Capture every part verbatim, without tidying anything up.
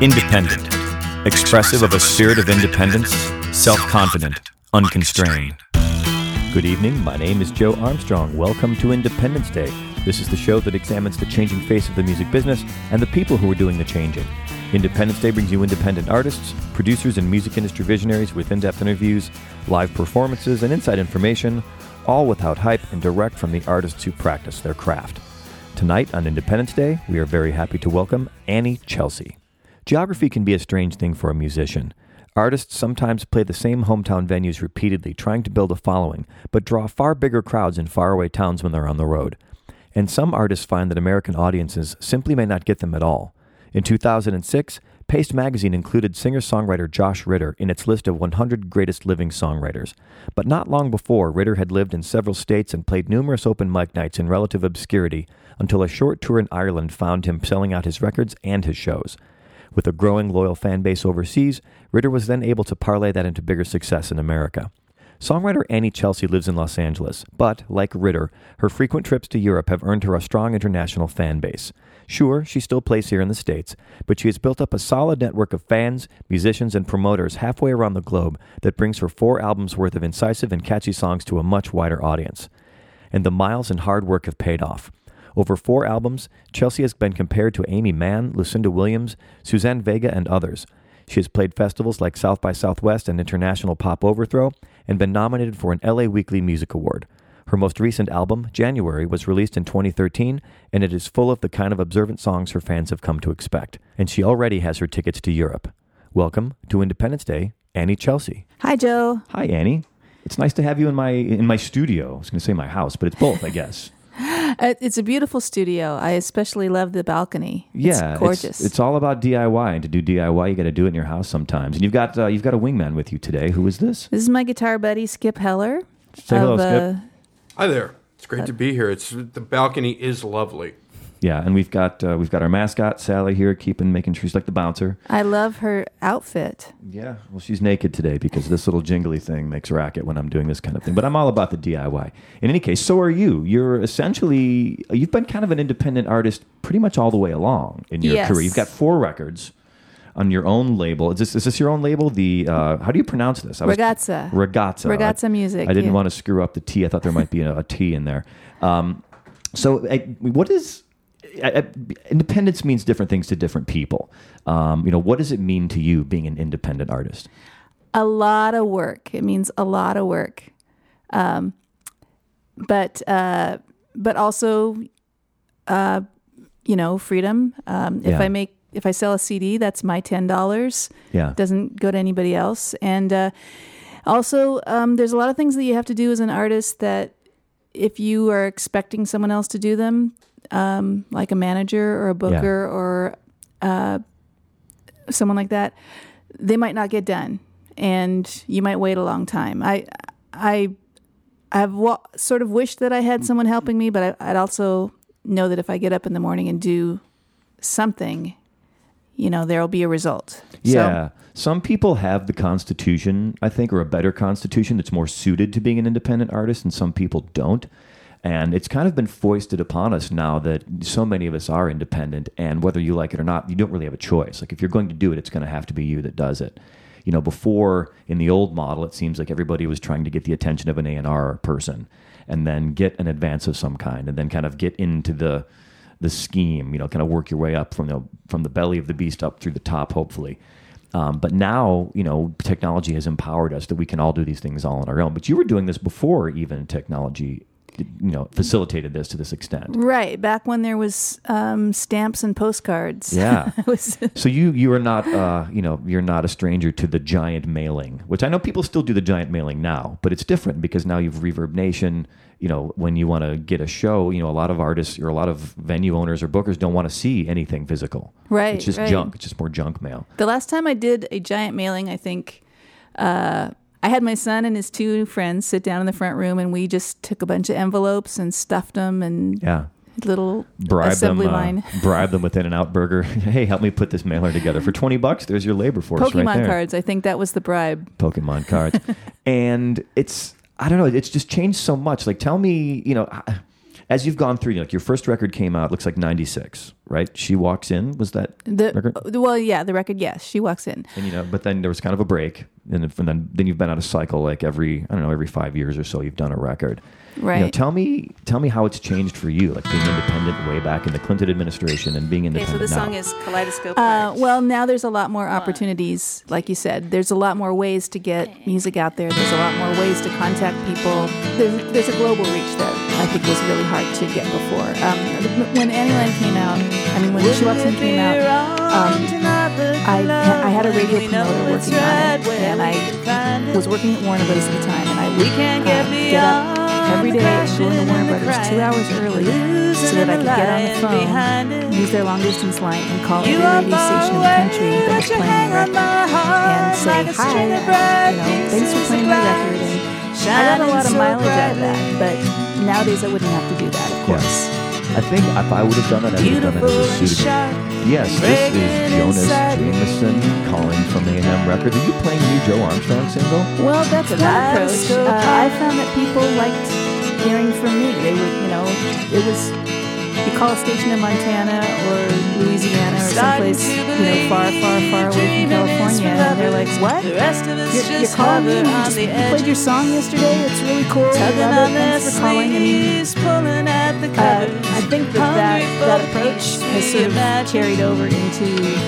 Independent, expressive of a spirit of independence, self-confident, unconstrained. Good evening, my name is Joe Armstrong. Welcome to Independence Day. This is the show that examines the changing face of the music business and the people who are doing the changing. Independence Day brings you independent artists, producers, and music industry visionaries with in-depth interviews, live performances, and inside information, all without hype and direct from the artists who practice their craft. Tonight on Independence Day, we are very happy to welcome Anny Celsi. Geography can be a strange thing for a musician. Artists sometimes play the same hometown venues repeatedly, trying to build a following, but draw far bigger crowds in faraway towns when they're on the road. And some artists find that American audiences simply may not get them at all. In two thousand six, Paste magazine included singer-songwriter Josh Ritter in its list of one hundred greatest living songwriters. But not long before, Ritter had lived in several states and played numerous open mic nights in relative obscurity until a short tour in Ireland found him selling out his records and his shows. With a growing loyal fan base overseas, Ritter was then able to parlay that into bigger success in America. Songwriter Anny Celsi lives in Los Angeles, but, like Ritter, her frequent trips to Europe have earned her a strong international fan base. Sure, she still plays here in the States, but she has built up a solid network of fans, musicians, and promoters halfway around the globe that brings her four albums worth of incisive and catchy songs to a much wider audience. And the miles and hard work have paid off. Over four albums, Celsi has been compared to Aimee Mann, Lucinda Williams, Suzanne Vega, and others. She has played festivals like South by Southwest and International Pop Overthrow, and been nominated for an L A Weekly Music Award. Her most recent album, January, was released in twenty thirteen, and it is full of the kind of observant songs her fans have come to expect. And she already has her tickets to Europe. Welcome to Independence Day, Anny Celsi. Hi, Joe. Hi, Anny. It's nice to have you in my in my studio. I was going to say my house, but it's both, I guess. It's a beautiful studio. I especially love the balcony. Yeah, it's gorgeous. It's, it's all about D I Y, and to do D I Y, you got to do it in your house sometimes. And you've got uh, you've got a wingman with you today. Who is this? This is my guitar buddy, Skip Heller. Say hello, of, Skip. Uh, Hi there. It's great uh, to be here. It's the balcony is lovely. Yeah, and we've got uh, we've got our mascot Sally here, keeping making sure she's like the bouncer. I love her outfit. Yeah, well, she's naked today because this little jingly thing makes racket when I'm doing this kind of thing. But I'm all about the D I Y. In any case, so are you. You're essentially you've been kind of an independent artist pretty much all the way along in your yes. career. You've got four records on your own label. Is this is this your own label? The uh, how do you pronounce this? I was, Ragazza. Ragazza. Ragazza I, music. I didn't yeah. want to screw up the T. I thought there might be a, a T in there. Um, so I, what is I, I, independence means different things to different people. Um, you know, what does it mean to you being an independent artist? A lot of work. It means a lot of work, um, but uh, but also, uh, you know, freedom. Um, if yeah. I make if I sell a C D, that's my ten dollars. Yeah, doesn't go to anybody else. And uh, also, um, there's a lot of things that you have to do as an artist that if you are expecting someone else to do them. Um, like a manager or a booker yeah. or uh, someone like that, they might not get done, and you might wait a long time. I, I, I've wa- sort of wished that I had someone helping me, but I, I'd also know that if I get up in the morning and do something, you know, there'll be a result. Yeah. So, some people have the constitution, I think, or a better constitution that's more suited to being an independent artist, and some people don't. And it's kind of been foisted upon us now that so many of us are independent, and whether you like it or not, you don't really have a choice. Like if you're going to do it, it's going to have to be you that does it. You know, before in the old model, it seems like everybody was trying to get the attention of an A and R person and then get an advance of some kind and then kind of get into the the scheme, you know, kind of work your way up from the from the belly of the beast up through the top, hopefully. Um, but now, you know, technology has empowered us that we can all do these things all on our own. But you were doing this before even technology you know, facilitated this to this extent. Right. Back when there was um, stamps and postcards. Yeah. So you, you are not, uh, you know, you're not a stranger to the giant mailing, which I know people still do the giant mailing now, but it's different because now you've Reverb Nation. You know, when you want to get a show, you know, a lot of artists or a lot of venue owners or bookers don't want to see anything physical. Right. It's just right. junk. It's just more junk mail. The last time I did a giant mailing, I think, uh, I had my son and his two friends sit down in the front room, and we just took a bunch of envelopes and stuffed them and yeah. little bribe assembly them, line. Uh, bribe them with In-N-Out Burger. Hey, help me put this mailer together. For twenty bucks, there's your labor force Pokemon right there. Pokemon cards. I think that was the bribe. Pokemon cards. And it's, I don't know, it's just changed so much. Like, tell me, you know... I, as you've gone through, like your first record came out, looks like ninety-six, right? She Walks In, was that the record? Well, yeah, the record, yes, She Walks In. And you know, but then there was kind of a break, and, and then then you've been on a cycle like every, I don't know, every five years or so you've done a record. Right. You know, tell me, tell me how it's changed for you, like being independent way back in the Clinton administration and being independent now. Okay, so the song is Kaleidoscope. Uh, well, now there's a lot more opportunities, like you said. There's a lot more ways to get music out there. There's a lot more ways to contact people. There's, there's a global reach that I think was really hard to get before. Um, when Annie came out, I mean, when She Walks In came out, um, I I had a radio promoter working on it, and I was working at Warner Bros at the time, and I would uh, get up every day and go into Warner Brothers two hours early so that I could get on the phone, use their long-distance line, and call every radio station in the country that was playing the record and say, hi, and, you know, thanks for playing my record. And I got a lot of mileage out of that, but nowadays I wouldn't have to do that, of course. Yeah. I think if I would have done that, I would have done it as a pseudonym. Yes, this is Jonas Jameson calling from the A and M Records. Are you playing new Joe Armstrong single? Well, that's my approach. Uh, I found that people liked hearing from me. They would, you know, it was, you call a station in Montana or Louisiana or someplace, you know, far, far, far away from California, and they're like, what? You're, you're calling me? You, just, you played your song yesterday? It's really cool. We love it. Thanks for calling. I mean, uh, I think that that, that approach has sort of carried over into this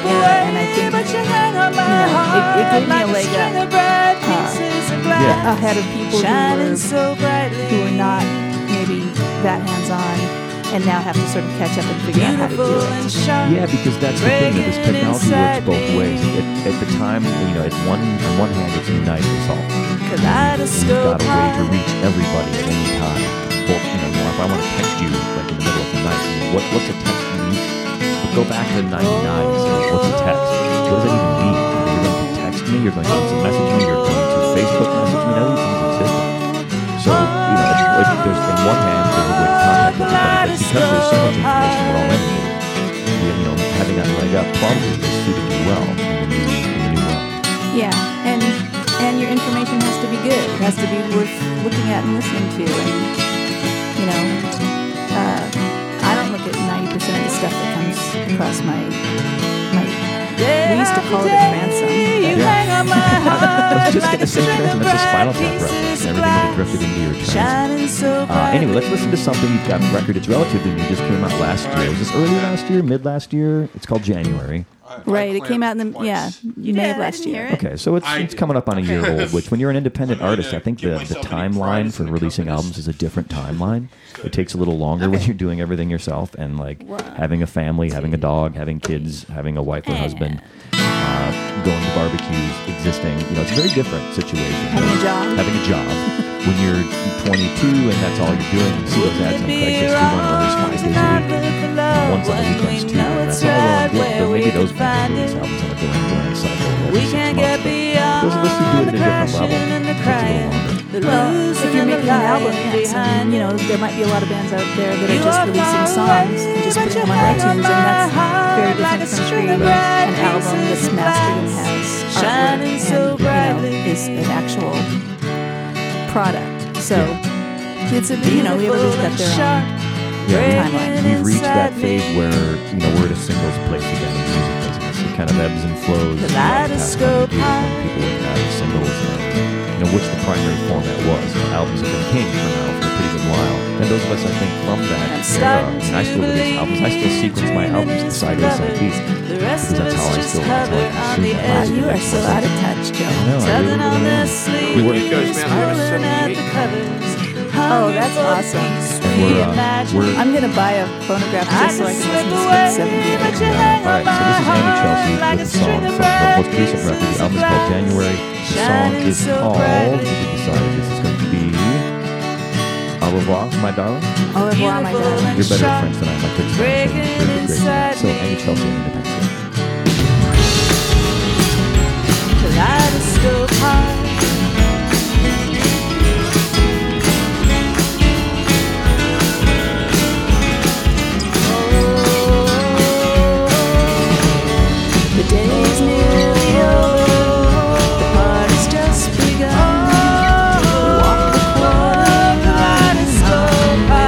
era, and I think, you know, it, it gave me a leg up uh, yeah. ahead of people who were, who were not maybe that hands-on, and now have to sort of catch up and figure out how to do it. Yeah, because that's the thing, that this technology works both ways. At, at the time, you know, at one, on one hand, it's unite us all. You've got a way to reach everybody at any time. Well, you know, if I want to text you, like, in the middle of the night, you know, what, what's a text mean? But go back to the ninety-nine and say, what's a text? What does that even mean? You're going to text me, you're going to message me, you're going to Facebook message me, none of these things exist. So, you know, like, there's, on one hand, there's a way to contact everybody, but because there's so much information, we're all edited. You know, having that leg up probably is suited you well in the, in the new world. Yeah, and and your information has to be good. It has to be worth looking at and listening to. And, you know, uh, I don't look at ninety percent of the stuff that comes across my... my we used to call it a transom. Yeah. I was just going to say transom. That's a Spinal Tap reference. Everything that had drifted into your transom. Uh, anyway, let's listen to something you've got on record. It's relatively new. It just came out last year. Was this early last year, mid last year? It's called January. I, right, I it came out in the yeah you May of last year. Okay, so it's, it's coming up on a year old. Which, when you're an independent artist, I think the, the timeline for releasing albums is a different timeline. It takes a little longer okay. when you're doing everything yourself and like One, having a family, two, having a dog, having kids, having a wife or husband, uh, going to barbecues, existing. You know, it's a very different situation. Having a job. Having a job. When you're twenty-two and that's all you're doing, you see those ads on Craigslist. We want to release five days a week, and once on the weekends too. And that's all well and good, but maybe those bands release albums on a going-going cycle every six months. But those of us who do it at a different level, it takes a little longer. Well, if you're making an album, yes, and, you know, there might be a lot of bands out there that are just releasing songs and just putting them on iTunes, and that's very different from creating an album that's mastered and has artwork and, you know, is an actual product. So yeah. it's a, you know, we have reached that there on yeah, timeline. We've reached that phase where, you know, we're at a singles place again in the music business. It kind of ebbs and flows. The kaleidoscope. When people went out of singles, and, you know, which the primary format was. You know, albums have been king for now for a pretty good while. And those of us, I think, from that era, I mean, I still release albums. I still sequence my albums in side A, side B. Because that's how I still want to consume my music. You are so out of touch, Joe. No, I really, really am. We were guys, man, I have seventy-eight. Oh, that's awesome. And we're, uh, we're I'm going to buy a phonograph just so I can listen to Skip seventy-eight. Yeah. All right, so this is Anny Celsi with a song from her most recent record. The album is called January. The song is called, we decided this is going to be... Au revoir, my darling. Au revoir, my darling. You're better at French than I am. I took Spanish. You're a great man. So, Anny Celsi and Independence. Kaleidoscope heart. The day's nearly over. The party's just begun. Bye.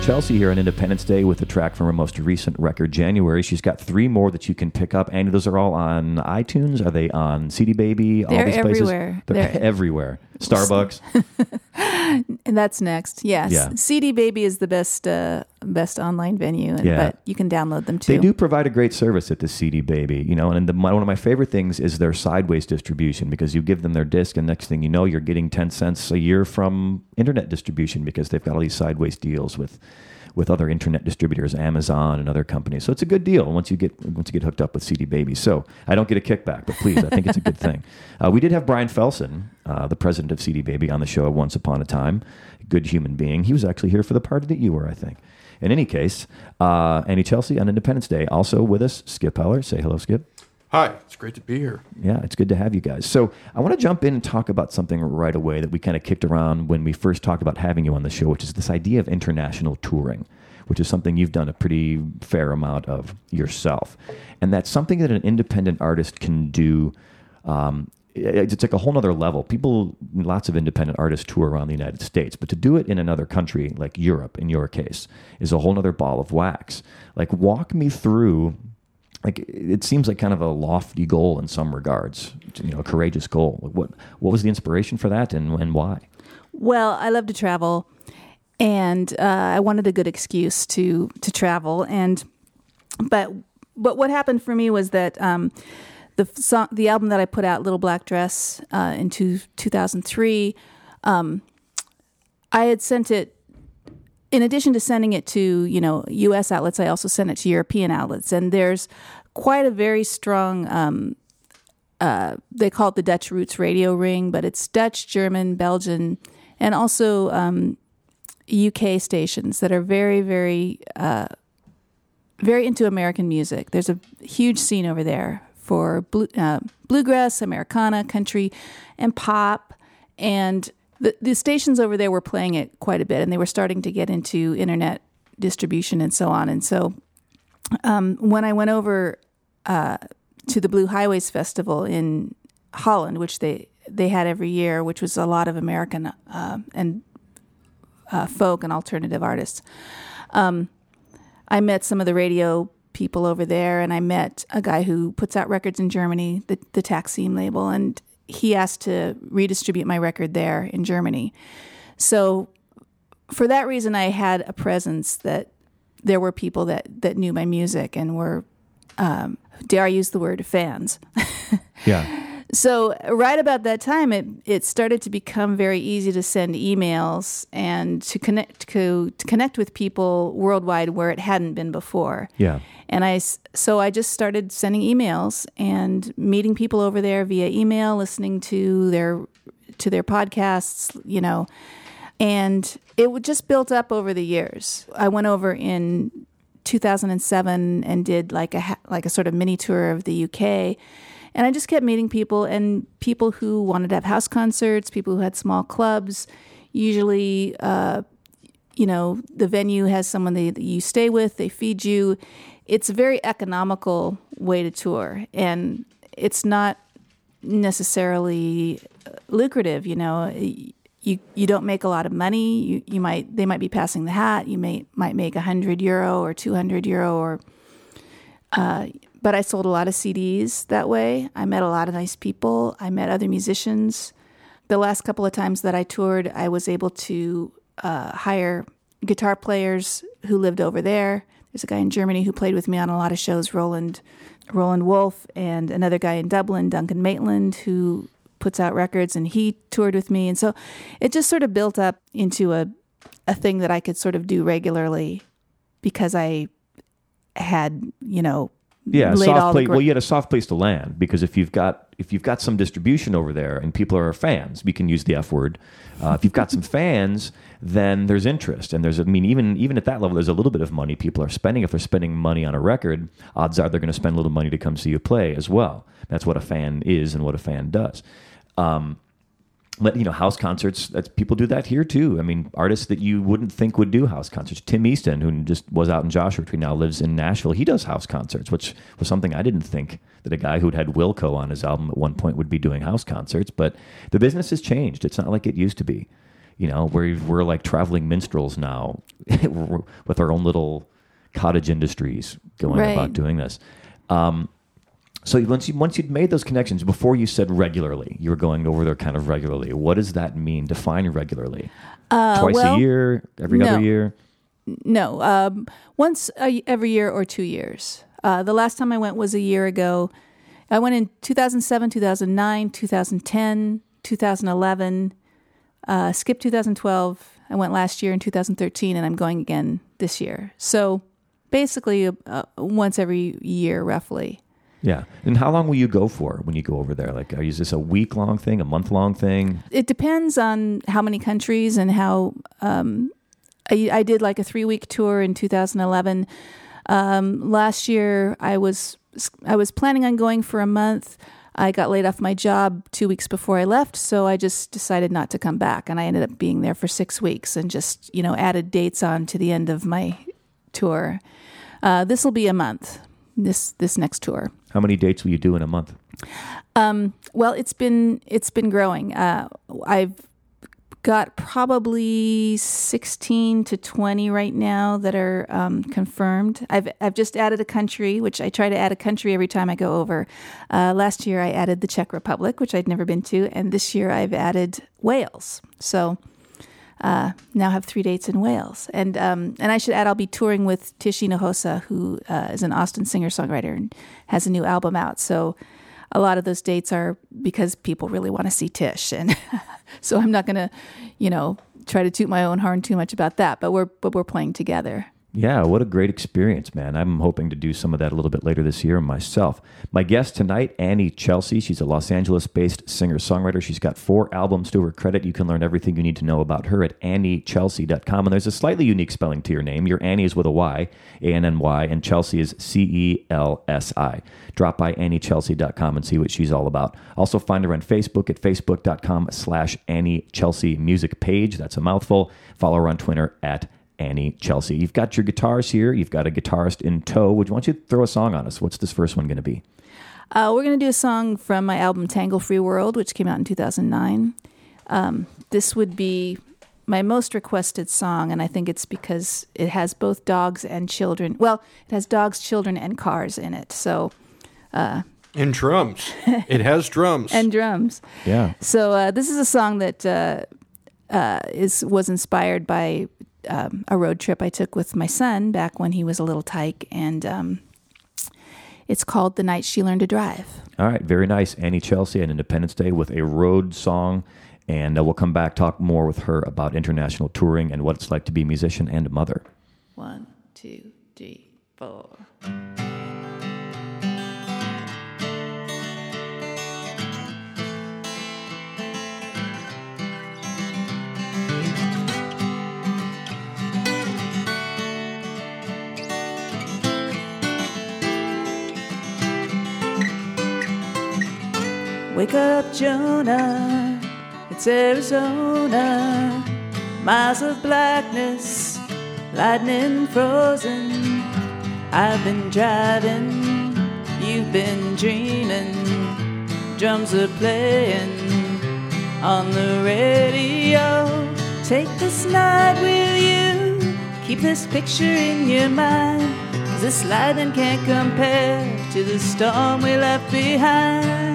Celsi here on Independence Day with a track from her most recent record, January. She's got three more that you can pick up. Annie, those are all on iTunes? Are they on C D Baby? They're all these places? Everywhere. They're, They're everywhere. Starbucks. And that's next. Yes. Yeah. C D Baby is the best uh, best online venue, and, yeah. but you can download them too. They do provide a great service at the C D Baby, you know, and the, my, one of my favorite things is their sideways distribution, because you give them their disc and next thing you know, you're getting ten cents a year from internet distribution, because they've got all these sideways deals with with other internet distributors, Amazon and other companies. So it's a good deal once you get once you get hooked up with C D Baby. So I don't get a kickback, but please, I think it's a good thing. Uh, we did have Brian Felsen, uh, the president of C D Baby, on the show once upon a time. Good human being. He was actually here for the party that you were, I think. In any case, uh, Anny Celsi on Independence Day. Also with us, Skip Heller. Say hello, Skip. Hi, it's great to be here. Yeah, it's good to have you guys. So I want to jump in and talk about something right away that we kind of kicked around when we first talked about having you on the show, which is this idea of international touring, which is something you've done a pretty fair amount of yourself. And that's something that an independent artist can do. Um, it's like a whole nother level. People, lots of independent artists tour around the United States, but to do it in another country, like Europe in your case, is a whole nother ball of wax. Like, walk me through... Like, it seems like kind of a lofty goal in some regards, you know, a courageous goal. What what was the inspiration for that, and, and why? Well, I love to travel, and uh, I wanted a good excuse to to travel. And but but what happened for me was that um, the song, the album that I put out, Little Black Dress, uh, in two, two thousand three, um, I had sent it. In addition to sending it to, you know, U S outlets, I also sent it to European outlets. And there's quite a very strong, um, uh, they call it the Dutch Roots radio ring, but it's Dutch, German, Belgian, and also um, U K stations that are very, very, uh, very into American music. There's a huge scene over there for blue, uh, bluegrass, Americana, country, and pop, and... The, the stations over there were playing it quite a bit, and they were starting to get into internet distribution and so on. And so um, when I went over uh, to the Blue Highways Festival in Holland, which they, they had every year, which was a lot of American uh, and uh, folk and alternative artists, um, I met some of the radio people over there, and I met a guy who puts out records in Germany, the, the Taksim label, and he asked to redistribute my record there in Germany. So for that reason, I had a presence that there were people that, that knew my music and were, um, dare I use the word, fans. Yeah. So right about that time, it, it started to become very easy to send emails and to connect to, to connect with people worldwide where it hadn't been before. Yeah. And I, so I just started sending emails and meeting people over there via email, listening to their to their podcasts, you know, and it would just built up over the years. I went over in two thousand seven and did like a like a sort of mini tour of the U K. And I just kept meeting people, and people who wanted to have house concerts, people who had small clubs. Usually, uh, you know, the venue has someone they, that you stay with, they feed you. It's a very economical way to tour, and it's not necessarily lucrative, you know. You you don't make a lot of money. You you might they might be passing the hat. You may might make one hundred euro or two hundred euro or... Uh, But I sold a lot of C Ds that way. I met a lot of nice people. I met other musicians. The last couple of times that I toured, I was able to uh, hire guitar players who lived over there. There's a guy in Germany who played with me on a lot of shows, Roland Roland Wolf, and another guy in Dublin, Duncan Maitland, who puts out records, and he toured with me. And so it just sort of built up into a, a thing that I could sort of do regularly because I had, you know... Yeah, soft place. Gr- well, you had a soft place to land, because if you've got if you've got some distribution over there and people are fans, we can use the F word. Uh, if you've got some fans, then there's interest, and there's I mean even even at that level, there's a little bit of money people are spending. If they're spending money on a record, odds are they're going to spend a little money to come see you play as well. That's what a fan is and what a fan does. Um, Let, you know, house concerts, that's, people do that here too. I mean, artists that you wouldn't think would do house concerts. Tim Easton, who just was out in Joshua Tree, now lives in Nashville, he does house concerts, which was something I didn't think that a guy who'd had Wilco on his album at one point would be doing house concerts. But the business has changed. It's not like it used to be. you know, we're, we're like traveling minstrels now with our own little cottage industries going right. about doing this. Um, so once, you, once you'd made those connections, before you said regularly, you were going over there kind of regularly. What does that mean, define regularly? Uh, Twice well, a year? Every no. other year? No. Um, once a, every year or two years. Uh, the last time I went was a year ago. I went in two thousand seven, two thousand nine, two thousand ten, two thousand eleven, uh, skipped two thousand twelve. I went last year in two thousand thirteen, and I'm going again this year. So basically uh, once every year, roughly. Yeah. And how long will you go for when you go over there? Like, is this a week-long thing, a month-long thing? It depends on how many countries and how... Um, I, I did like a three-week tour in two thousand eleven. Um, last year, I was... I was planning on going for a month. I got laid off my job two weeks before I left, so I just decided not to come back, and I ended up being there for six weeks and just, you know, added dates on to the end of my tour. Uh, this will be a month, this this next tour. How many dates will you do in a month? Um, well, it's been it's been growing. Uh, I've got probably sixteen to twenty right now that are um, confirmed. I've I've just added a country, which I try to add a country every time I go over. Uh, last year I added the Czech Republic, which I'd never been to, and this year I've added Wales. So uh, now have three dates in Wales. And um, and I should add I'll be touring with Tishi Nohosa, who uh, is an Austin singer-songwriter and has a new album out. So a lot of those dates are because people really want to see Tish, and so I'm not going to, you know, try to toot my own horn too much about that. But we're but we're playing together. Yeah, what a great experience, man! I'm hoping to do some of that a little bit later this year myself. My guest tonight, Anny Celsi. She's a Los Angeles-based singer-songwriter. She's got four albums to her credit. You can learn everything you need to know about her at anny celsi dot com. And there's a slightly unique spelling to your name. Your Annie is with a Y, A N N Y, and Celsi is C E L S I. Drop by anny celsi dot com and see what she's all about. Also find her on Facebook at facebook dot com slash anny celsi music page. That's a mouthful. Follow her on Twitter at Anny Celsi. You've got your guitars here. You've got a guitarist in tow. Would you want you to throw a song on us? What's this first one going to be? Uh, we're going to do a song from my album Tangle Free World, which came out in two thousand nine. Um, this would be my most requested song, and I think it's because it has both dogs and children. Well, it has dogs, children, and cars in it. So, uh, and drums. It has drums. And drums. Yeah. So uh, this is a song that uh, uh, is was inspired by... Um, a road trip I took with my son back when he was a little tyke, and um, it's called The Night She Learned to Drive. All right, very nice. Anny Celsi on Independence Day with a road song, and uh, we'll come back, talk more with her about international touring and what it's like to be a musician and a mother. One, two, three, four. Wake up, Jonah, it's Arizona. Miles of blackness, lightning frozen. I've been driving, you've been dreaming. Drums are playing on the radio. Take this night with you, keep this picture in your mind, 'cause this lightning can't compare to the storm we left behind.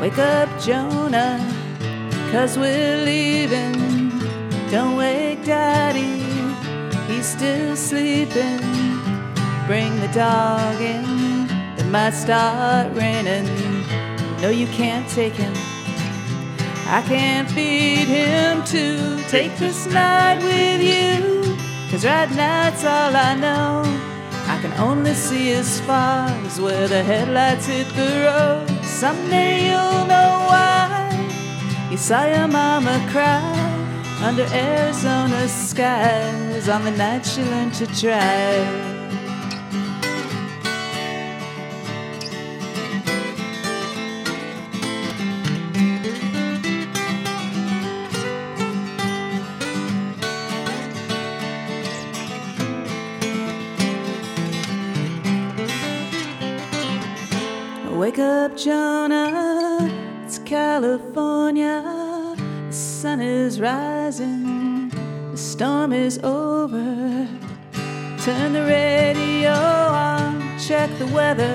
Wake up, Jonah, 'cause we're leaving. Don't wake Daddy, he's still sleeping. Bring the dog in, it might start raining. No, you can't take him, I can't feed him too. Take this night with you, 'cause right now it's all I know. I can only see as far as where the headlights hit the road. Someday you'll know why you saw your mama cry under Arizona's skies on the night she learned to drive. Wake up, Jonah, it's California, the sun is rising, the storm is over. Turn the radio on, check the weather.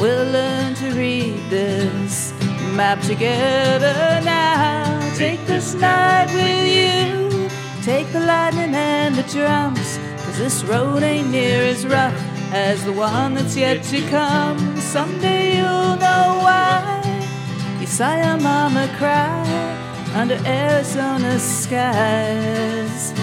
We'll learn to read this map together now. Take this night with you, take the lightning and the drums, 'cause this road ain't near as rough as the one that's yet to come. Someday you'll know why you saw your mama cry under Arizona skies.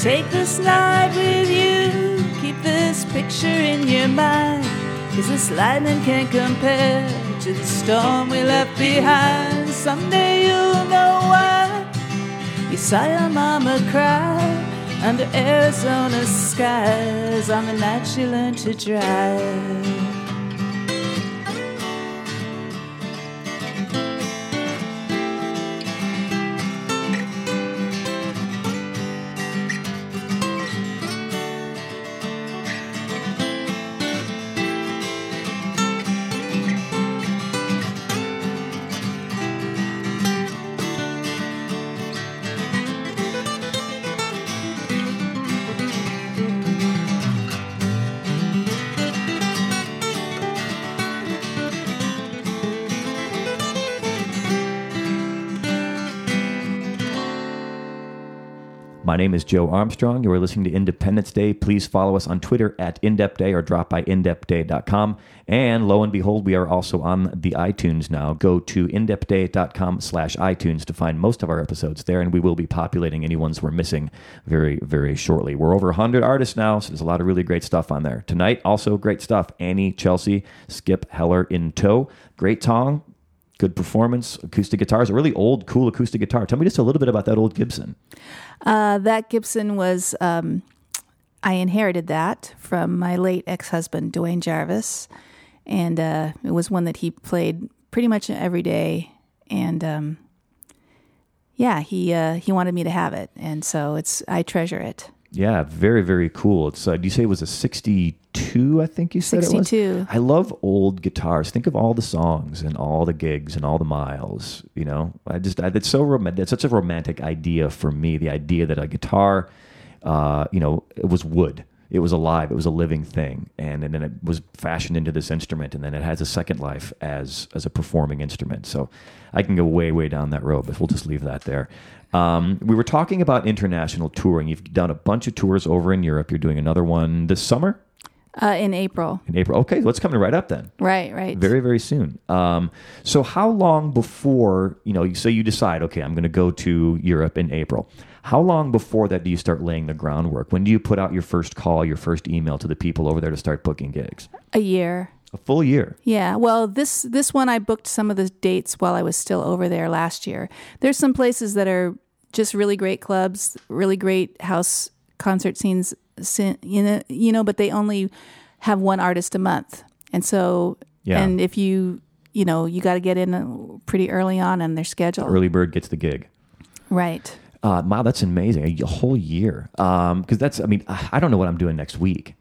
Take this night with you, keep this picture in your mind, 'cause this lightning can't compare to the storm we left behind. Someday you'll know why you saw your mama cry under Arizona skies on the night she learned to drive. My name is Joe Armstrong. You are listening to Independence Day. Please follow us on Twitter at indepthday or drop by indepthday dot com. And lo and behold, we are also on the iTunes now. Go to indepthday dot com slash iTunes to find most of our episodes there, and we will be populating any ones we're missing very, very shortly. We're over one hundred artists now, so there's a lot of really great stuff on there. Tonight, also great stuff. Anny Celsi, Skip Heller in tow. Great song, good performance, acoustic guitars, a really old, cool acoustic guitar. Tell me just a little bit about that old Gibson. Uh, that Gibson was, um, I inherited that from my late ex-husband, Dwayne Jarvis, and uh, it was one that he played pretty much every day, and um, yeah, he uh, he wanted me to have it, and so it's I treasure it. Yeah, very, very cool. It's. Uh, do you say it was a sixty-two, I think you said sixty-two. It was? sixty-two. I love old guitars. Think of all the songs and all the gigs and all the miles, you know? I just, I, it's so romantic. It's such a romantic idea for me, the idea that a guitar, uh, you know, it was wood. It was alive. It was a living thing. And, and then it was fashioned into this instrument, and then it has a second life as, as a performing instrument. So I can go way, way down that road, but we'll just leave that there. Um, we were talking about international touring. You've done a bunch of tours over in Europe. You're doing another one this summer? Uh, in April. In April. Okay, well, it's coming right up then. Right, right. Very, very soon. Um, so how long before, you know, so you decide, okay, I'm going to go to Europe in April. How long before that do you start laying the groundwork? When do you put out your first call, your first email to the people over there to start booking gigs? A year. A full year. Yeah. Well, this this one I booked some of the dates while I was still over there last year. There's some places that are just really great clubs, really great house concert scenes, you know, you know, but they only have one artist a month. And so, yeah. And if you, you know, you got to get in pretty early on in their schedule. Early bird gets the gig. Right. Uh, wow, that's amazing. A whole year. Um, 'cause that's, I mean, I don't know what I'm doing next week.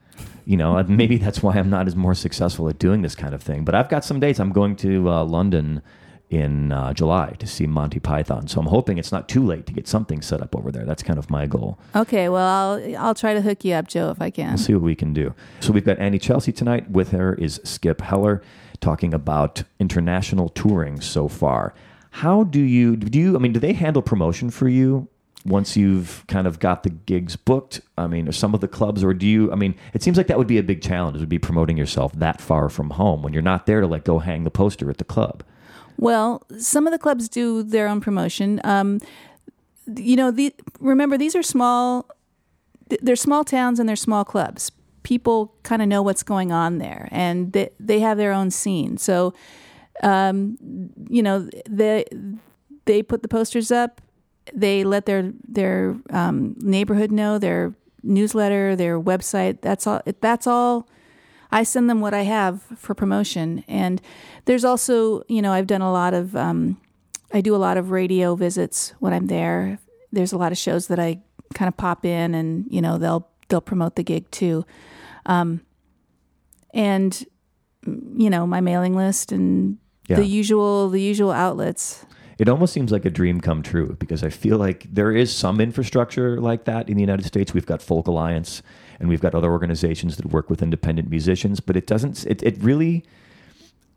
You know, maybe that's why I'm not as more successful at doing this kind of thing. But I've got some dates. I'm going to uh, London in uh, July to see Monty Python. So I'm hoping it's not too late to get something set up over there. That's kind of my goal. Okay, well, I'll I'll try to hook you up, Joe, if I can. We'll see what we can do. So we've got Anny Celsi tonight. With her is Skip Heller talking about international touring so far. How do you, do you, I mean, do they handle promotion for you? Once you've kind of got the gigs booked, I mean, or some of the clubs, or do you, I mean, it seems like that would be a big challenge, would be promoting yourself that far from home when you're not there to, like, go hang the poster at the club. Well, some of the clubs do their own promotion. Um, you know, the, remember, these are small, they're small towns and they're small clubs. People kind of know what's going on there, and they, they have their own scene. So, um, you know, they, they put the posters up. They let their their um, neighborhood know, their newsletter, their website. That's all. That's all. I send them what I have for promotion. And there's also, you know, I've done a lot of, um, I do a lot of radio visits when I'm there. There's a lot of shows that I kind of pop in, and you know they'll they'll promote the gig too. Um, and you know my mailing list and. yeah. the usual the usual outlets. It almost seems like a dream come true because I feel like there is some infrastructure like that in the United States. We've got Folk Alliance and we've got other organizations that work with independent musicians, but it doesn't, it, it really,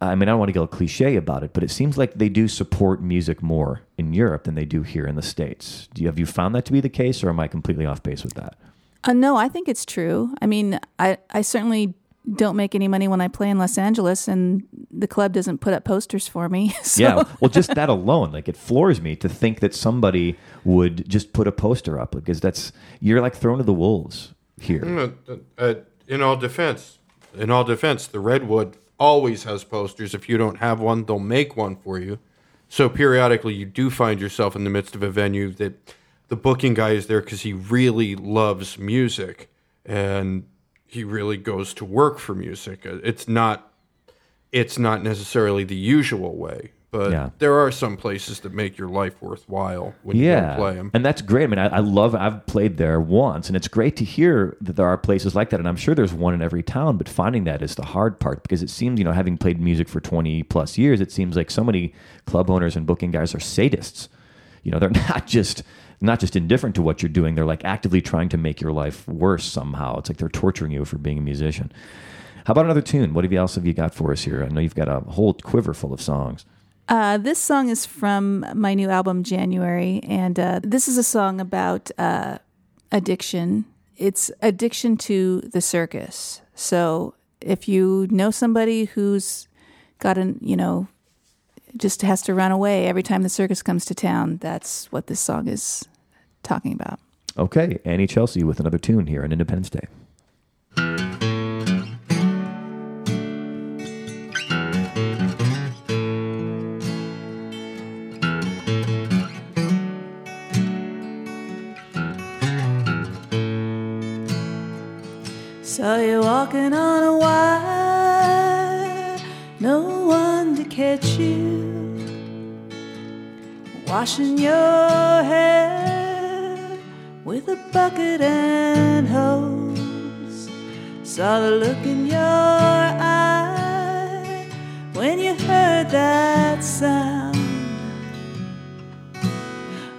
I mean, I don't want to go cliche about it, but it seems like they do support music more in Europe than they do here in the States. Do you, have you found that to be the case, or am I completely off base with that? Uh, no, I think it's true. I mean, I, I certainly don't make any money when I play in Los Angeles, and the club doesn't put up posters for me. So. Yeah, well, just that alone, like it floors me to think that somebody would just put a poster up, because that's, you're like thrown to the wolves here. In all defense, in all defense, the Redwood always has posters. If you don't have one, they'll make one for you. So periodically, you do find yourself in the midst of a venue that the booking guy is there because he really loves music, and he really goes to work for music. It's not, it's not necessarily the usual way, but yeah. there are some places that make your life worthwhile when yeah. you play them, and that's great. I mean, I, I love. I've played there once, and it's great to hear that there are places like that. And I'm sure there's one in every town, but finding that is the hard part because it seems, you know, having played music for twenty plus years, it seems like so many club owners and booking guys are sadists. You know, they're not just. not just indifferent to what you're doing, they're like actively trying to make your life worse somehow. It's like they're torturing you for being a musician. How about another tune? What else have you got for us here? I know you've got a whole quiver full of songs. Uh, this song is from my new album, January, and uh, this is a song about uh, addiction. It's addiction to the circus. So if you know somebody who's got an, you know, just has to run away every time the circus comes to town. That's what this song is talking about. Okay, Anny Celsi with another tune here on Independence Day. Saw you walking on a wire, no one to catch you. Washing your hair with a bucket and hose. Saw the look in your eye when you heard that sound.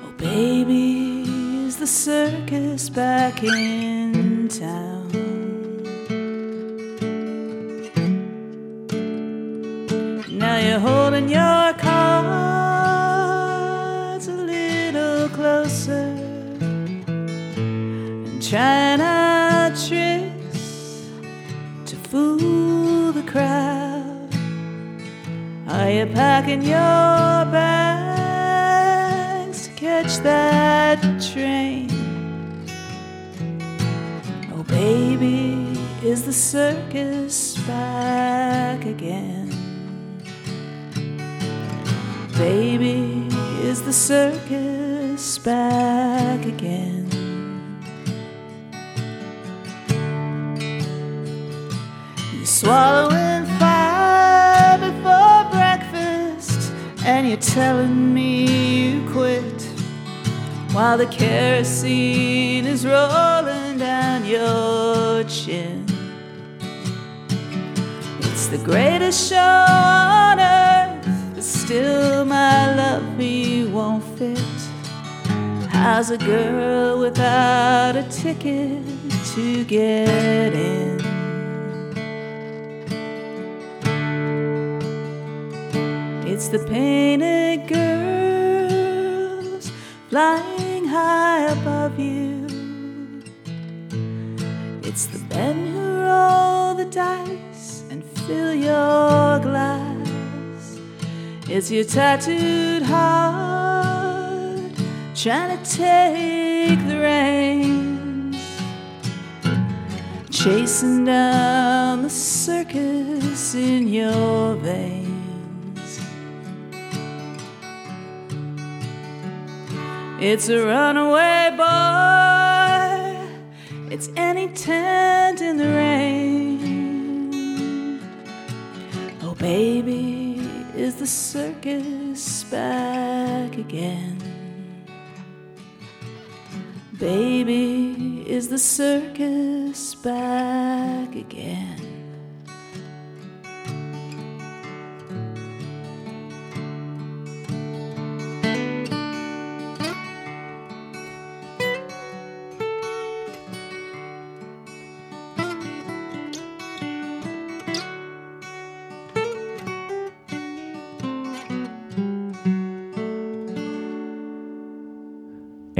Oh, baby, is the circus back in town? Now you're holding your car and trying out tricks to fool the crowd. Are you packing your bags to catch that train? Oh, baby, is the circus back again? Baby, is the circus back again? You're swallowing fire before breakfast, and you're telling me you quit while the kerosene is rolling down your chin. It's the greatest show on earth, but still my love for you won't fit. How's a girl without a ticket to get in? It's the painted girls flying high above you. It's the men who roll the dice and fill your glass. It's your tattooed heart trying to take the reins, chasing down the circus in your veins. It's a runaway boy, it's any tent in the rain. Oh, baby, is the circus back again? Baby, is the circus back again?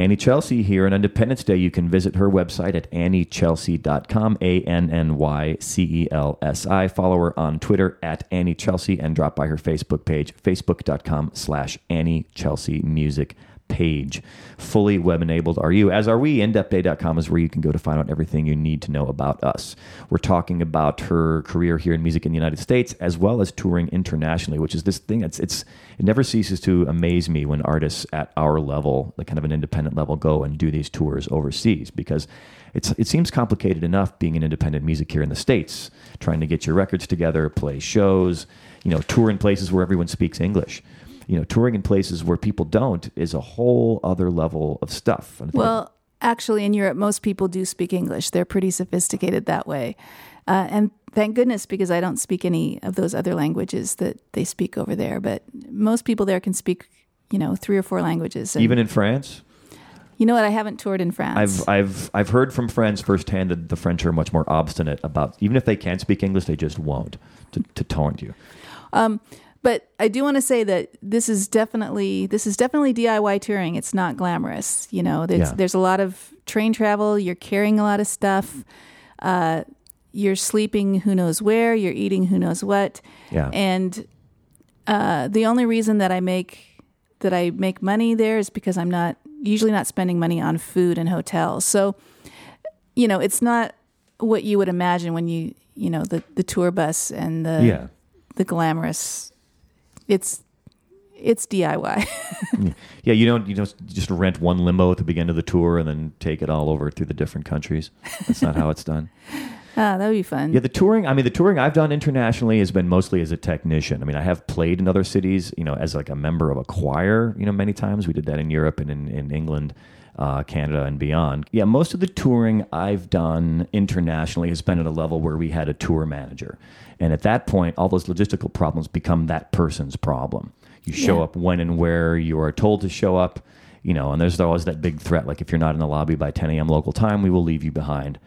Anny Celsi here on Independence Day. You can visit her website at anny celsi dot com, A N N Y C E L S I. Follow her on Twitter at Anny Celsi and drop by her Facebook page, facebook dot com slash Anny Celsi Music. Page. Fully web enabled are you, as are we. Indepday dot com is where you can go to find out everything you need to know about us. We're talking about her career here in music in the United States, as well as touring internationally, which is this thing that's it's it never ceases to amaze me when artists at our level, like kind of an independent level, go and do these tours overseas, because It's, it seems complicated enough being an independent music here in the States, trying to get your records together, play shows, you know, tour in places where everyone speaks English. You know, touring in places where people don't is a whole other level of stuff. Well, actually, in Europe, most people do speak English. They're pretty sophisticated that way. Uh, and thank goodness, because I don't speak any of those other languages that they speak over there. But most people there can speak, you know, three or four languages. And even in France? You know what? I haven't toured in France. I've I've I've heard from friends firsthand that the French are much more obstinate about, even if they can speak English, they just won't to, to taunt you. Um, but I do want to say that this is definitely this is definitely D I Y touring. It's not glamorous. You know, there's, yeah. there's a lot of train travel. You're carrying a lot of stuff. Uh, you're sleeping who knows where. You're eating who knows what. Yeah. And uh, the only reason that I make that I make money there is because I'm not. usually not spending money on food and hotels. So, you know, it's not what you would imagine when you, you know, the, the tour bus and the yeah. the glamorous. It's it's D I Y. yeah, you don't you don't just rent one limo at the beginning of the tour and then take it all over through the different countries. That's not how it's done. Ah, that would be fun. Yeah, the touring, I mean, the touring I've done internationally has been mostly as a technician. I mean, I have played in other cities, you know, as like a member of a choir, you know, many times. We did that in Europe and in, in England, uh, Canada and beyond. Yeah, most of the touring I've done internationally has been at a level where we had a tour manager. And at that point, all those logistical problems become that person's problem. You show yeah. up when and where you are told to show up, you know, and there's always that big threat. Like if you're not in the lobby by ten a.m. local time, we will leave you behind.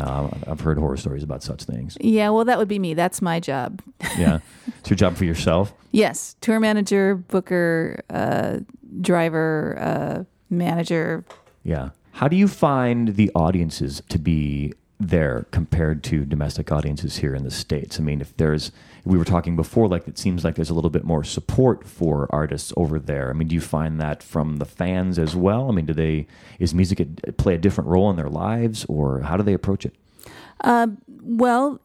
Uh, I've heard horror stories about such things. Yeah, well, that would be me. That's my job. yeah. It's your job for yourself? Yes. Tour manager, booker, uh, driver, uh, manager. Yeah. How do you find the audiences to be there compared to domestic audiences here in the States? I mean, if there's, we were talking before, like it seems like there's a little bit more support for artists over there. I mean, do you find that from the fans as well? I mean, do they, is music a, play a different role in their lives, or how do they approach it? Uh, well,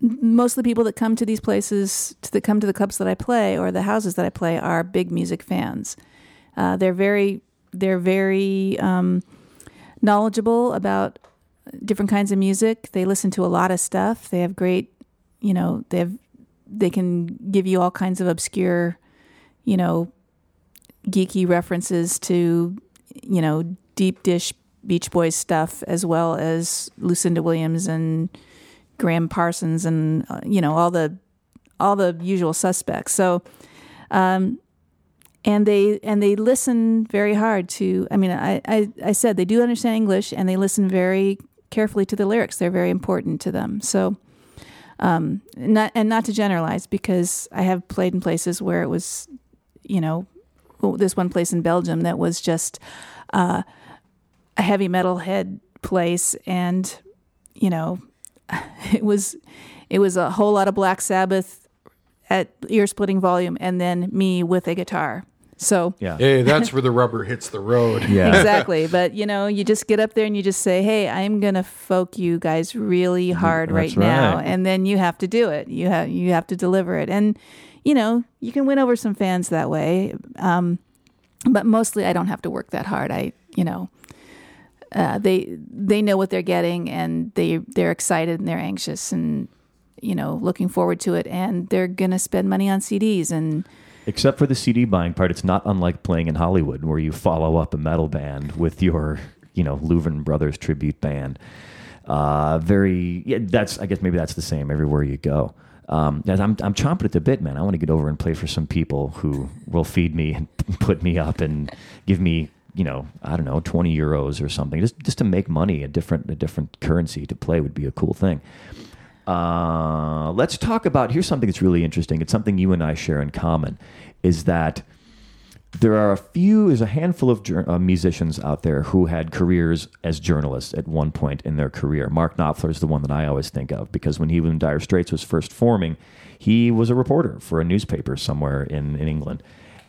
most of the people that come to these places, that come to the clubs that I play or the houses that I play, are big music fans. Uh, they're very, they're very um, knowledgeable about different kinds of music. They listen to a lot of stuff. They have great, you know, they have, they can give you all kinds of obscure, you know, geeky references to, you know, deep dish Beach Boys stuff, as well as Lucinda Williams and Graham Parsons and, you know, all the, all the usual suspects. So, um, And they and they listen very hard to, I mean, I, I, I said they do understand English, and they listen very carefully to the lyrics. They're very important to them. So, um, not and not to generalize, because I have played in places where it was, you know, this one place in Belgium that was just uh, a heavy metal head place, and, you know, it was it was a whole lot of Black Sabbath at ear-splitting volume, and then me with a guitar. So yeah, hey, that's where the rubber hits the road. Yeah, exactly. But you know, you just get up there and you just say, "Hey, I'm gonna folk you guys really hard right, right now," and then you have to do it. You have you have to deliver it, and you know, you can win over some fans that way. Um, but mostly, I don't have to work that hard. I, you know, uh, they they know what they're getting, and they they're excited and they're anxious and, you know, looking forward to it, and they're gonna spend money on C Ds. And except for the C D buying part, it's not unlike playing in Hollywood, where you follow up a metal band with your, you know, Louvren Brothers tribute band. Uh, very, yeah, that's, I guess maybe that's the same everywhere you go. Um, I'm I'm chomping at the bit, man. I want to get over and play for some people who will feed me and put me up and give me, you know, I don't know, twenty euros or something, just just to make money. A different a different currency to play would be a cool thing. Uh, let's talk about, here's something that's really interesting. It's something you and I share in common, is that There are a few, there's a handful of jur- uh, musicians out there who had careers as journalists at one point in their career. Mark Knopfler is the one that I always think of, because when he was in Dire Straits was first forming, he was a reporter for a newspaper somewhere in, in England.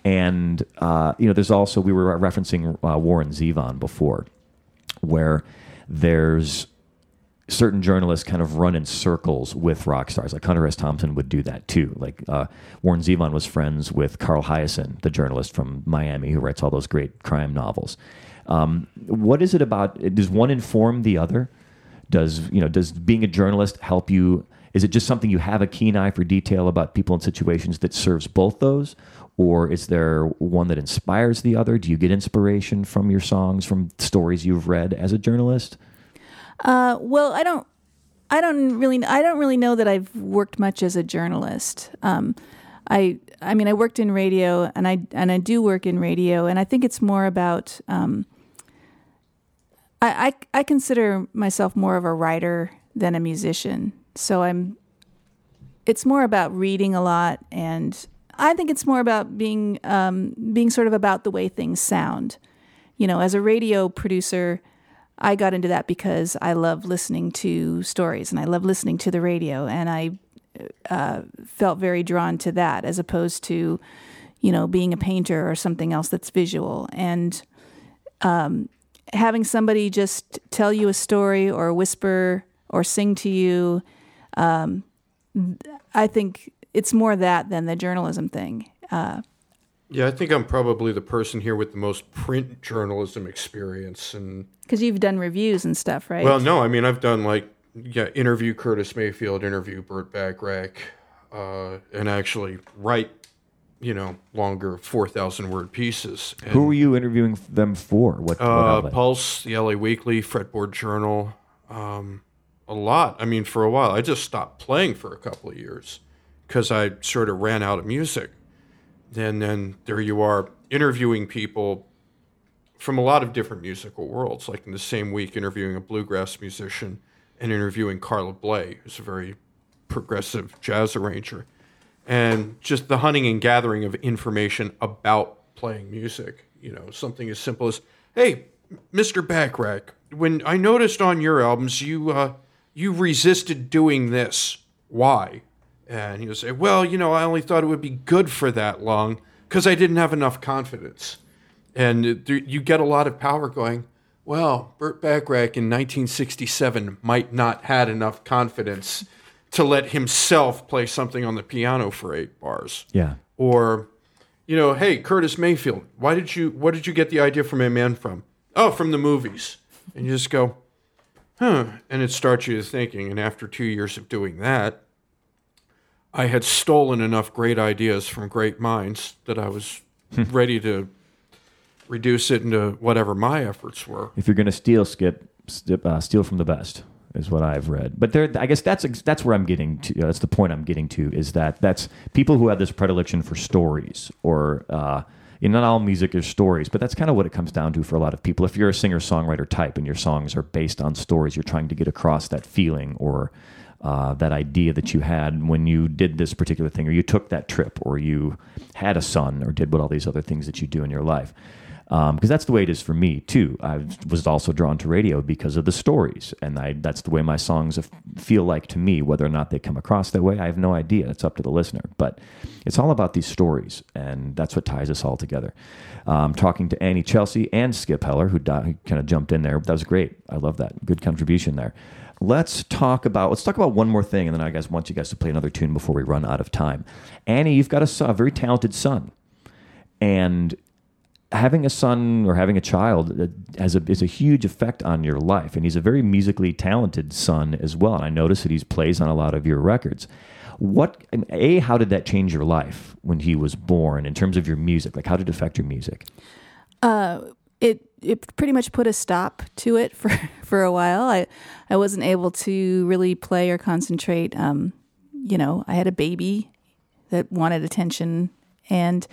And, uh, you know, there's also, we were referencing uh, Warren Zevon before, where there's certain journalists kind of run in circles with rock stars. Like Hunter S. Thompson would do that too. Like uh, Warren Zevon was friends with Carl Hyacin, the journalist from Miami who writes all those great crime novels. Um, what is it about, does one inform the other? Does, you know, does being a journalist help you? Is it just something you have a keen eye for detail about people and situations that serves both those? Or is there one that inspires the other? Do you get inspiration from your songs, from stories you've read as a journalist? Uh, well, I don't, I don't really, I don't really know that I've worked much as a journalist. Um, I, I mean, I worked in radio, and I and I do work in radio, and I think it's more about. Um, I, I I consider myself more of a writer than a musician, so I'm. It's more about reading a lot, and I think it's more about being um, being sort of about the way things sound. You know, as a radio producer, I got into that because I love listening to stories and I love listening to the radio, and I uh, felt very drawn to that as opposed to, you know, being a painter or something else that's visual. And um, having somebody just tell you a story or whisper or sing to you, um, I think it's more that than the journalism thing. Uh, Yeah, I think I'm probably the person here with the most print journalism experience, and because you've done reviews and stuff, right? Well, no, I mean I've done like yeah, interview Curtis Mayfield, interview Burt Bacharach, uh, and actually write, you know, longer four thousand word pieces. And, who were you interviewing them for? What, uh, what Pulse, the L A Weekly, Fretboard Journal, um, a lot. I mean, for a while, I just stopped playing for a couple of years because I sort of ran out of music. And then there you are interviewing people from a lot of different musical worlds, like in the same week interviewing a bluegrass musician and interviewing Carla Bley, who's a very progressive jazz arranger, and just the hunting and gathering of information about playing music. You know, something as simple as, hey, Mister Bacharach, when I noticed on your albums you uh, you resisted doing this, why? And he would say, well, you know, I only thought it would be good for that long because I didn't have enough confidence. And you get a lot of power going, well, Burt Bacharach in nineteen sixty-seven might not had enough confidence to let himself play something on the piano for eight bars. Yeah. Or, you know, hey, Curtis Mayfield, why did you, what did you get the idea from Aimee Mann from? Oh, from the movies. And you just go, huh. And it starts you to thinking. And after two years of doing that, I had stolen enough great ideas from great minds that I was ready to reduce it into whatever my efforts were. If you're going to steal, Skip, Skip uh, steal from the best is what I've read. But there, I guess that's that's where I'm getting to. You know, that's the point I'm getting to, is that that's people who have this predilection for stories, or uh, you know, not all music is stories, but that's kind of what it comes down to for a lot of people. If you're a singer-songwriter type and your songs are based on stories, you're trying to get across that feeling or Uh, that idea that you had when you did this particular thing, or you took that trip, or you had a son, or did what all these other things that you do in your life. Um, because that's the way it is for me, too. I was also drawn to radio because of the stories, and I, that's the way my songs feel like to me. Whether or not they come across that way, I have no idea. It's up to the listener. But it's all about these stories, and that's what ties us all together. Um, talking to Anny Celsi and Skip Heller, who, di- who kind of jumped in there. That was great. I love that. Good contribution there. Let's talk about let's talk about one more thing, and then I guys want you guys to play another tune before we run out of time. Annie, you've got a, son, a very talented son, and having a son or having a child has a, is a huge effect on your life. And he's a very musically talented son as well. And I notice that he plays on a lot of your records. What a how did that change your life when he was born in terms of your music? Like, how did it affect your music? Uh. It it pretty much put a stop to it for, for a while. I, I wasn't able to really play or concentrate. Um, you know, I had a baby that wanted attention, and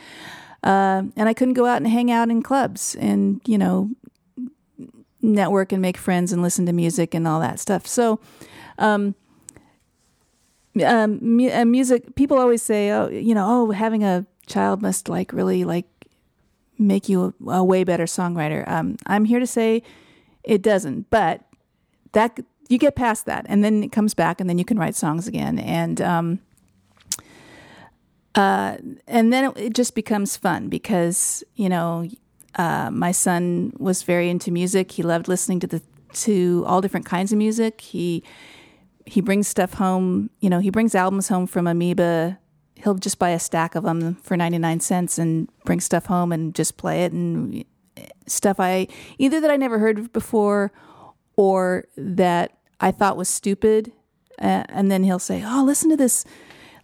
uh, and I couldn't go out and hang out in clubs and, you know, network and make friends and listen to music and all that stuff. So, um, um, music. People always say, oh, you know, oh, having a child must like really like make you a, a way better songwriter. Um, I'm here to say it doesn't, but that you get past that, and then it comes back, and then you can write songs again, and um, uh, and then it, it just becomes fun because you know uh, my son was very into music. He loved listening to the to all different kinds of music. He he brings stuff home. You know, he brings albums home from Amoeba. He'll just buy a stack of them for ninety-nine cents and bring stuff home and just play it, and stuff I either that I never heard before or that I thought was stupid. Uh, and then he'll say, "Oh, listen to this,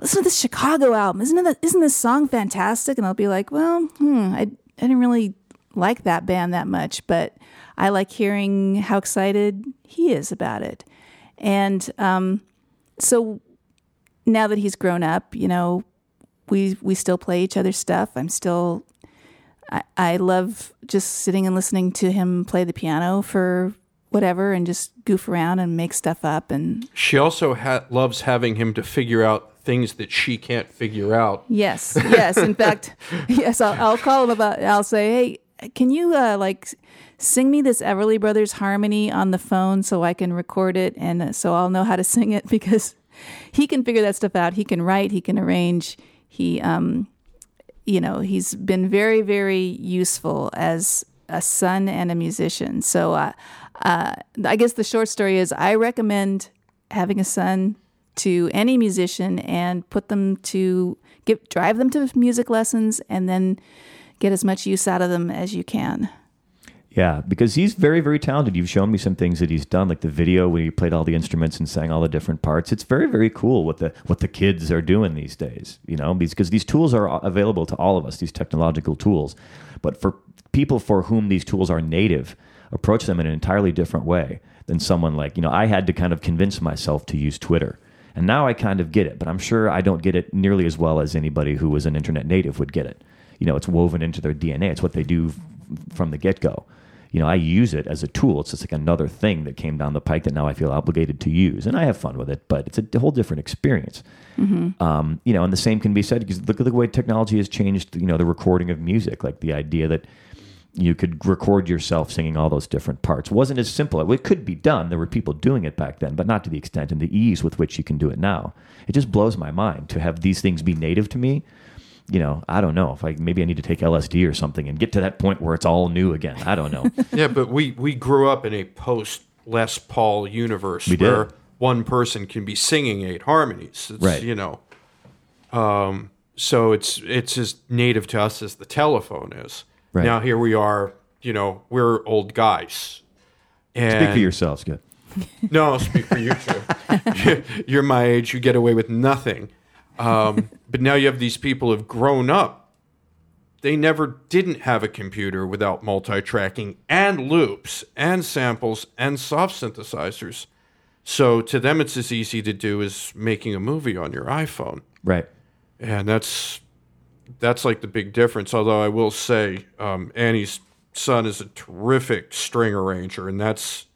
listen to this Chicago album. Isn't that, isn't this song fantastic?" And I'll be like, well, hmm, I, I didn't really like that band that much, but I like hearing how excited he is about it. And um, so now that he's grown up, you know, we we still play each other's stuff. I'm still, I, I love just sitting and listening to him play the piano for whatever and just goof around and make stuff up. And she also ha- loves having him to figure out things that she can't figure out. Yes, yes. In fact, yes, I'll, I'll call him about, I'll say, "Hey, can you uh, like sing me this Everly Brothers harmony on the phone so I can record it and uh, so I'll know how to sing it?" Because he can figure that stuff out. He can write, he can arrange. He, um, you know, he's been very, very useful as a son and a musician. So uh, uh, I guess the short story is I recommend having a son to any musician and put them to, give, drive them to music lessons and then get as much use out of them as you can. Yeah, because he's very, very talented. You've shown me some things that he's done, like the video where he played all the instruments and sang all the different parts. It's very, very cool what the what the kids are doing these days, you know, because these tools are available to all of us, these technological tools. But for people for whom these tools are native, approach them in an entirely different way than someone like, you know, I had to kind of convince myself to use Twitter. And now I kind of get it, but I'm sure I don't get it nearly as well as anybody who was an internet native would get it. You know, it's woven into their D N A. It's what they do f- from the get-go. You know, I use it as a tool. It's just like another thing that came down the pike that now I feel obligated to use. And I have fun with it, but it's a whole different experience. Mm-hmm. Um, you know, and the same can be said because look at the way technology has changed, you know, the recording of music, like the idea that you could record yourself singing all those different parts. It wasn't as simple. It could be done. There were people doing it back then, but not to the extent and the ease with which you can do it now. It just blows my mind to have these things be native to me. You know, I don't know if I, maybe I need to take L S D or something and get to that point where it's all new again. I don't know. Yeah, but we, we grew up in a post Les Paul universe we where did. One person can be singing eight harmonies. It's, right. You know, um, so it's, it's as native to us as the telephone is. Right. Now here we are, you know, we're old guys. And speak for yourselves, good. No, speak for you too. You're my age. You get away with nothing. Um, but now you have these people who have grown up. They never didn't have a computer without multi-tracking and loops and samples and soft synthesizers. So to them, it's as easy to do as making a movie on your iPhone. Right. And that's that's like the big difference. Although I will say um, Annie's son is a terrific string arranger, and that's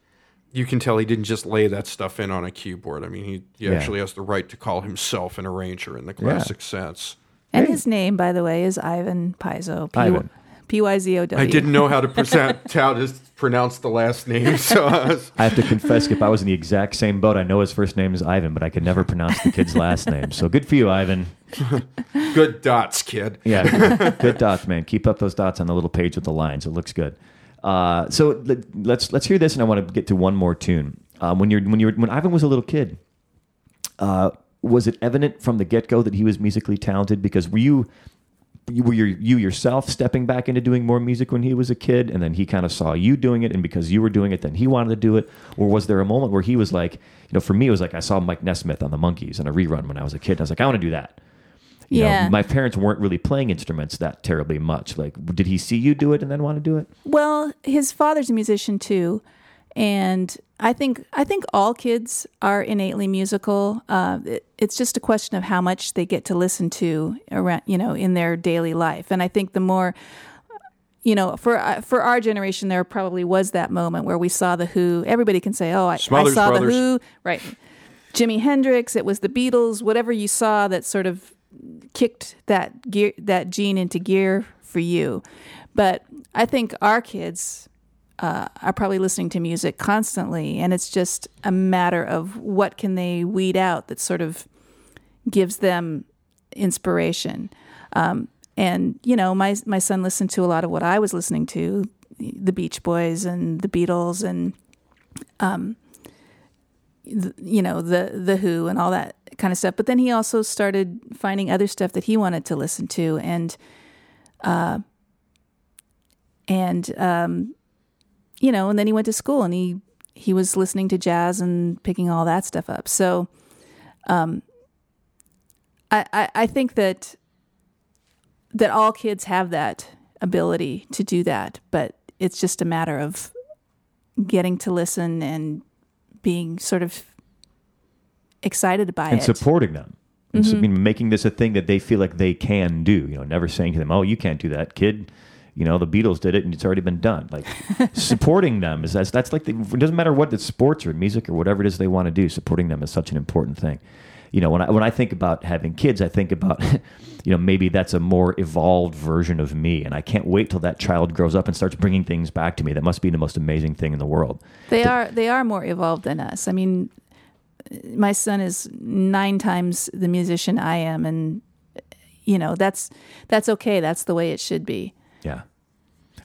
you can tell he didn't just lay that stuff in on a keyboard. I mean, he, he yeah. actually has the right to call himself an arranger in the classic yeah. sense. And hey. His name, by the way, is Ivan Paizo. P- Ivan. P Y Z O W. I didn't know how to present, how to pronounce the last name. So I, was... I have to confess, if I was in the exact same boat, I know his first name is Ivan, but I could never pronounce the kid's last name. So good for you, Ivan. Good dots, kid. Yeah, good dots, man. Keep up those dots on the little page with the lines. It looks good. Uh, so let's let's hear this, and I want to get to one more tune. Um, when you're when you're when Ivan was a little kid, uh, was it evident from the get-go that he was musically talented? Because were you were you, you yourself stepping back into doing more music when he was a kid, and then he kind of saw you doing it, and because you were doing it, then he wanted to do it? Or was there a moment where he was like, you know, for me it was like I saw Mike Nesmith on the Monkees in a rerun when I was a kid, and I was like, I want to do that. You yeah. know, my parents weren't really playing instruments that terribly much. Like, did he see you do it and then want to do it? Well, his father's a musician too, and I think I think all kids are innately musical. Uh, it, it's just a question of how much they get to listen to around, you know, in their daily life. And I think the more, you know, for uh, for our generation, there probably was that moment where we saw the Who. Everybody can say, "Oh, I, I saw Brothers. The Who," right? Jimi Hendrix. It was the Beatles. Whatever you saw that sort of kicked that gear, that gene into gear for you. But I think our kids uh, are probably listening to music constantly, and it's just a matter of what can they weed out that sort of gives them inspiration. Um, and, you know, my my son listened to a lot of what I was listening to, the Beach Boys and the Beatles and, um, the, you know, the, the Who and all that kind of stuff. But then he also started finding other stuff that he wanted to listen to. And, uh, and, um, you know, and then he went to school and he, he was listening to jazz and picking all that stuff up. So, um, I, I, I think that, that all kids have that ability to do that, but it's just a matter of getting to listen and being sort of excited by it. And supporting them. Mm-hmm. So, I mean, making this a thing that they feel like they can do, you know, never saying to them, oh, you can't do that, kid. You know, the Beatles did it and it's already been done. Like supporting them is that's, that's like, the, it doesn't matter what it's sports or music or whatever it is they want to do. Supporting them is such an important thing. You know, when I when I think about having kids, I think about, you know, maybe that's a more evolved version of me. And I can't wait till that child grows up and starts bringing things back to me. That must be the most amazing thing in the world. They but, are they are more evolved than us. I mean, my son is nine times the musician I am. And, you know, that's that's okay. That's the way it should be. Yeah.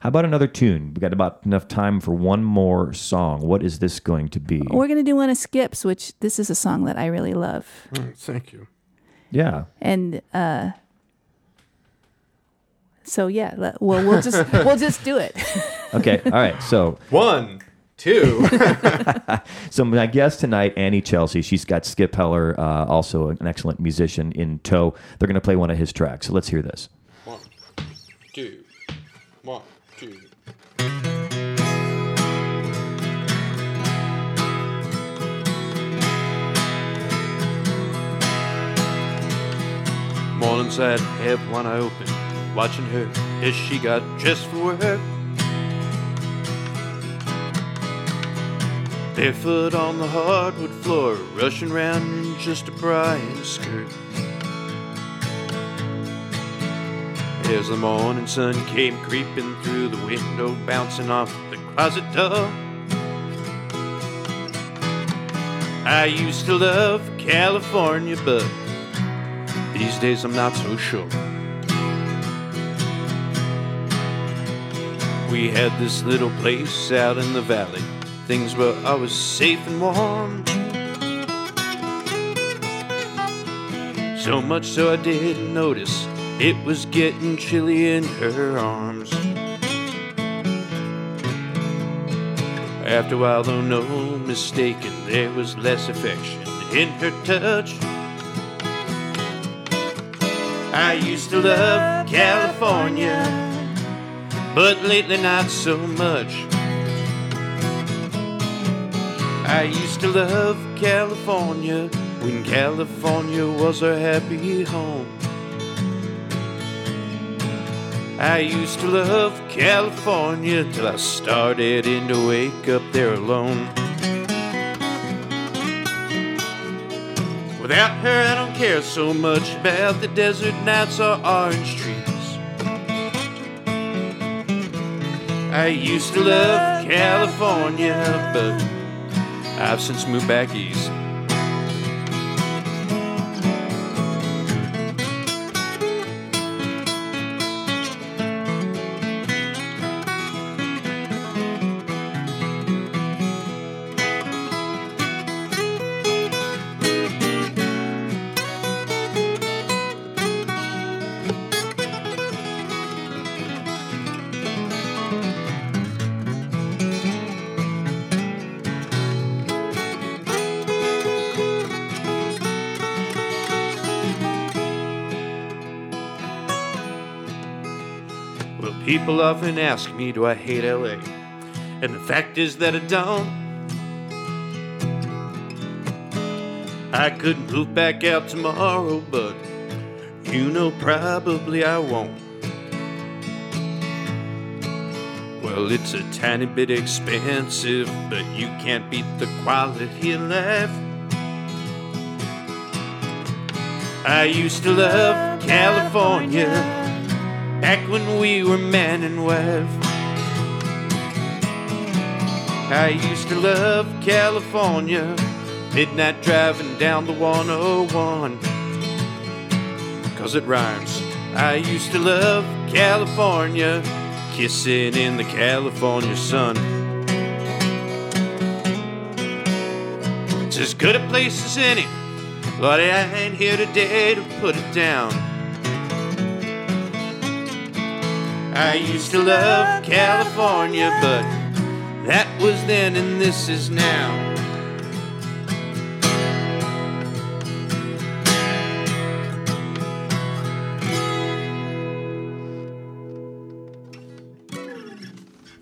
How about another tune? We've got about enough time for one more song. What is this going to be? We're going to do one of Skip's, which this is a song that I really love. Oh, thank you. Yeah. And uh, so, yeah, well, we'll just we'll just do it. Okay. All right. So one, two. So my guest tonight, Anny Celsi, she's got Skip Heller, uh, also an excellent musician, in tow. They're going to play one of his tracks. So let's hear this. One, two, one. Mornings I'd have one eye open, watching her as she got dressed for work. Barefoot on the hardwood floor, rushing round in just a bra and a skirt. As the morning sun came creeping through the window, bouncing off the closet door. I used to love California, but these days I'm not so sure. We had this little place out in the valley. Things were always safe and warm. So much so I didn't notice it was getting chilly in her arms. After a while, though no mistaking, there was less affection in her touch. I used to love California, but lately not so much. I used to love California when California was her happy home. I used to love California till I started in to wake up there alone. Without her, I don't care so much about the desert nights or orange trees. I used to love California, but I've since moved back east. People often ask me, do I hate L A? And the fact is that I don't. I could move back out tomorrow, but you know probably I won't. Well, it's a tiny bit expensive, but you can't beat the quality of life. I used to love California, back when we were man and wife. I used to love California, midnight driving down the one oh one, 'cause it rhymes. I used to love California, kissing in the California sun. It's as good a place as any, but I ain't here today to put it down. I used to love California, but that was then and this is now.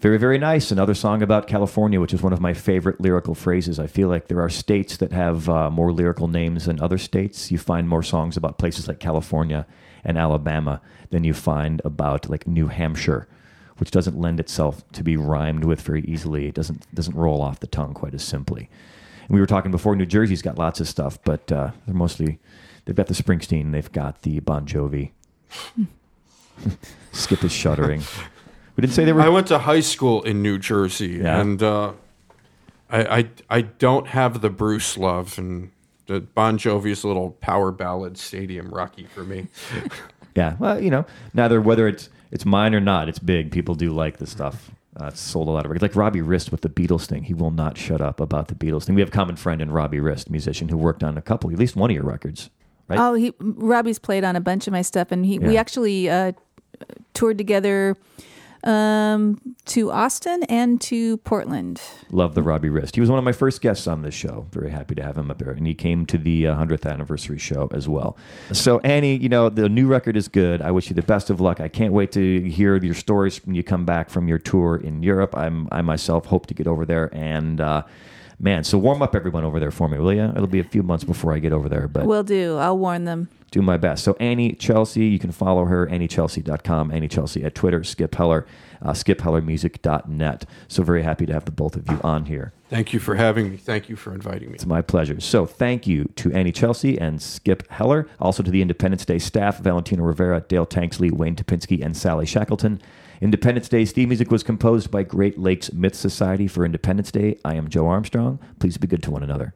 Very, very nice. Another song about California, which is one of my favorite lyrical phrases. I feel like there are states that have uh, more lyrical names than other states. You find more songs about places like California and Alabama than you find about like New Hampshire, which doesn't lend itself to be rhymed with very easily. It doesn't doesn't roll off the tongue quite as simply. And we were talking before, New Jersey's got lots of stuff, but uh, they're mostly, they've got the Springsteen, they've got the Bon Jovi. Skip is shuddering. We didn't say they were. I went to high school in New Jersey, yeah. and uh, I, I I don't have the Bruce love, and the Bon Jovi's little power ballad stadium rocky for me. Yeah, well, you know, neither whether it's it's mine or not, it's big. People do like the stuff. Uh, it's sold a lot of records. Like Robbie Rist with the Beatles thing, he will not shut up about the Beatles thing. We have a common friend in Robbie Rist, musician who worked on a couple, at least one of your records, right? Oh, he Robbie's played on a bunch of my stuff, and he yeah. we actually uh, toured together. Um, to Austin and to Portland. Love the Robbie Rist. He was one of my first guests on this show. Very happy to have him up there. And he came to the hundredth anniversary show as well. So, Annie, you know, the new record is good. I wish you the best of luck. I can't wait to hear your stories when you come back from your tour in Europe. I'm, I myself hope to get over there and, uh, man, so warm up everyone over there for me, will you? It'll be a few months before I get over there. But will do. I'll warn them. Do my best. So Anny Celsi, you can follow her, anny celsi dot com, Anny Celsi at Twitter, Skip Heller, uh, skip heller music dot net. So very happy to have the both of you on here. Thank you for having me. Thank you for inviting me. It's my pleasure. So thank you to Anny Celsi and Skip Heller, also to the Independence Day staff, Valentino Rivera, Dale Tanksley, Wayne Topinski, and Sally Shackleton. Independence Day's theme music was composed by Great Lakes Myth Society for Independence Day. I am Joe Armstrong. Please be good to one another.